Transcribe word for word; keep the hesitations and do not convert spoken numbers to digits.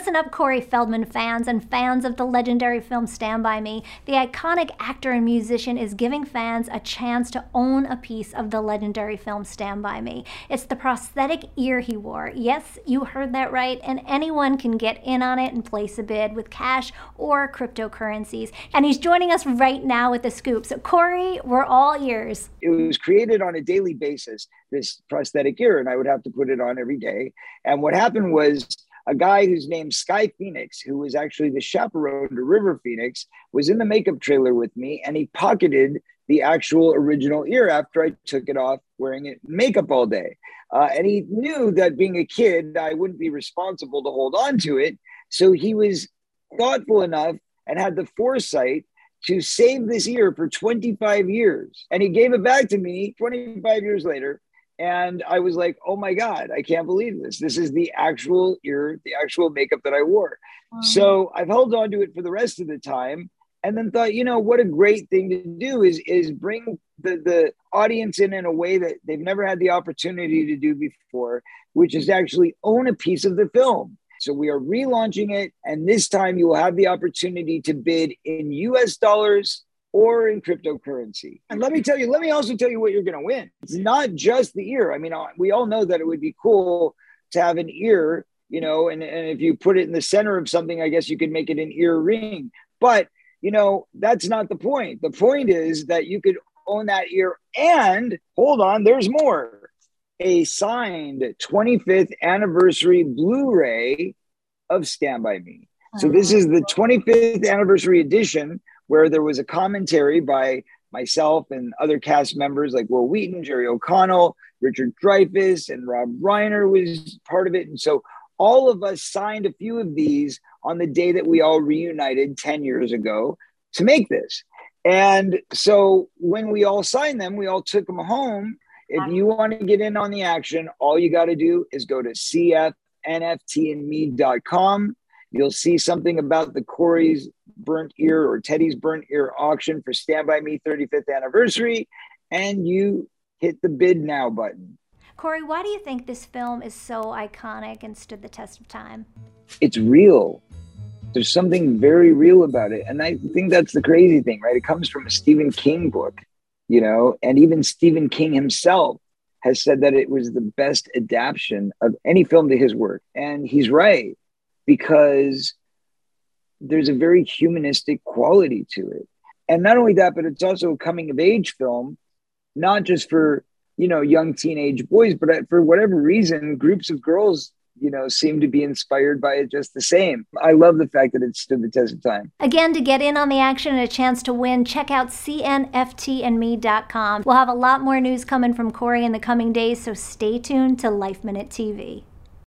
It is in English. Listen up, Corey Feldman fans and fans of the legendary film Stand By Me. The iconic actor and musician is giving fans a chance to own a piece of the legendary film Stand By Me. It's the prosthetic ear he wore. Yes, you heard that right, and anyone can get in on it and place a bid with cash or cryptocurrencies. And he's joining us right now with the scoop. So Corey, we're all ears. It was created on a daily basis, this prosthetic ear, and I would have to put it on every day. And what happened was a guy who's named Sky Phoenix, who was actually the chaperone to River Phoenix, was in the makeup trailer with me, and he pocketed the actual original ear after I took it off wearing it makeup all day. Uh, and he knew that being a kid, I wouldn't be responsible to hold on to it. So he was thoughtful enough and had the foresight to save this ear for twenty-five years. And he gave it back to me twenty-five years later. And I was like, oh my God, I can't believe this. This is the actual ear, the actual makeup that I wore. Mm-hmm. So I've held on to it for the rest of the time, and then thought, you know, what a great thing to do is, is bring the, the audience in in a way that they've never had the opportunity to do before, which is actually own a piece of the film. So we are relaunching it, and this time you will have the opportunity to bid in U S dollars or in cryptocurrency. And let me tell you, let me also tell you what you're going to win. It's not just the ear. I mean, we all know that it would be cool to have an ear, you know, and, and if you put it in the center of something, I guess you could make it an ear ring. But, you know, that's not the point. The point is that you could own that ear and, hold on, there's more. A signed twenty-fifth anniversary Blu-ray of Stand By Me. So this is the twenty-fifth anniversary edition, where there was a commentary by myself and other cast members like Will Wheaton, Jerry O'Connell, Richard Dreyfuss, and Rob Reiner was part of it. And so all of us signed a few of these on the day that we all reunited ten years ago to make this. And so when we all signed them, we all took them home. If you want to get in on the action, all you got to do is go to C F N F T and me dot com. You'll see something about the Corey's Burnt Ear or Teddy's Burnt Ear auction for Stand By Me thirty-fifth anniversary, and you hit the bid now button. Corey, why do you think this film is so iconic and stood the test of time? It's real. There's something very real about it. And I think that's the crazy thing, right? It comes from a Stephen King book. You know, and even Stephen King himself has said that it was the best adaptation of any film to his work. And he's right, because there's a very humanistic quality to it. And not only that, but it's also a coming of age film, not just for, you know, young teenage boys, but for whatever reason, groups of girls, you know, seem to be inspired by it just the same. I love the fact that it stood the test of time. Again, to get in on the action and a chance to win, check out C N F T and me dot com. We'll have a lot more news coming from Corey in the coming days, so stay tuned to Life Minute T V.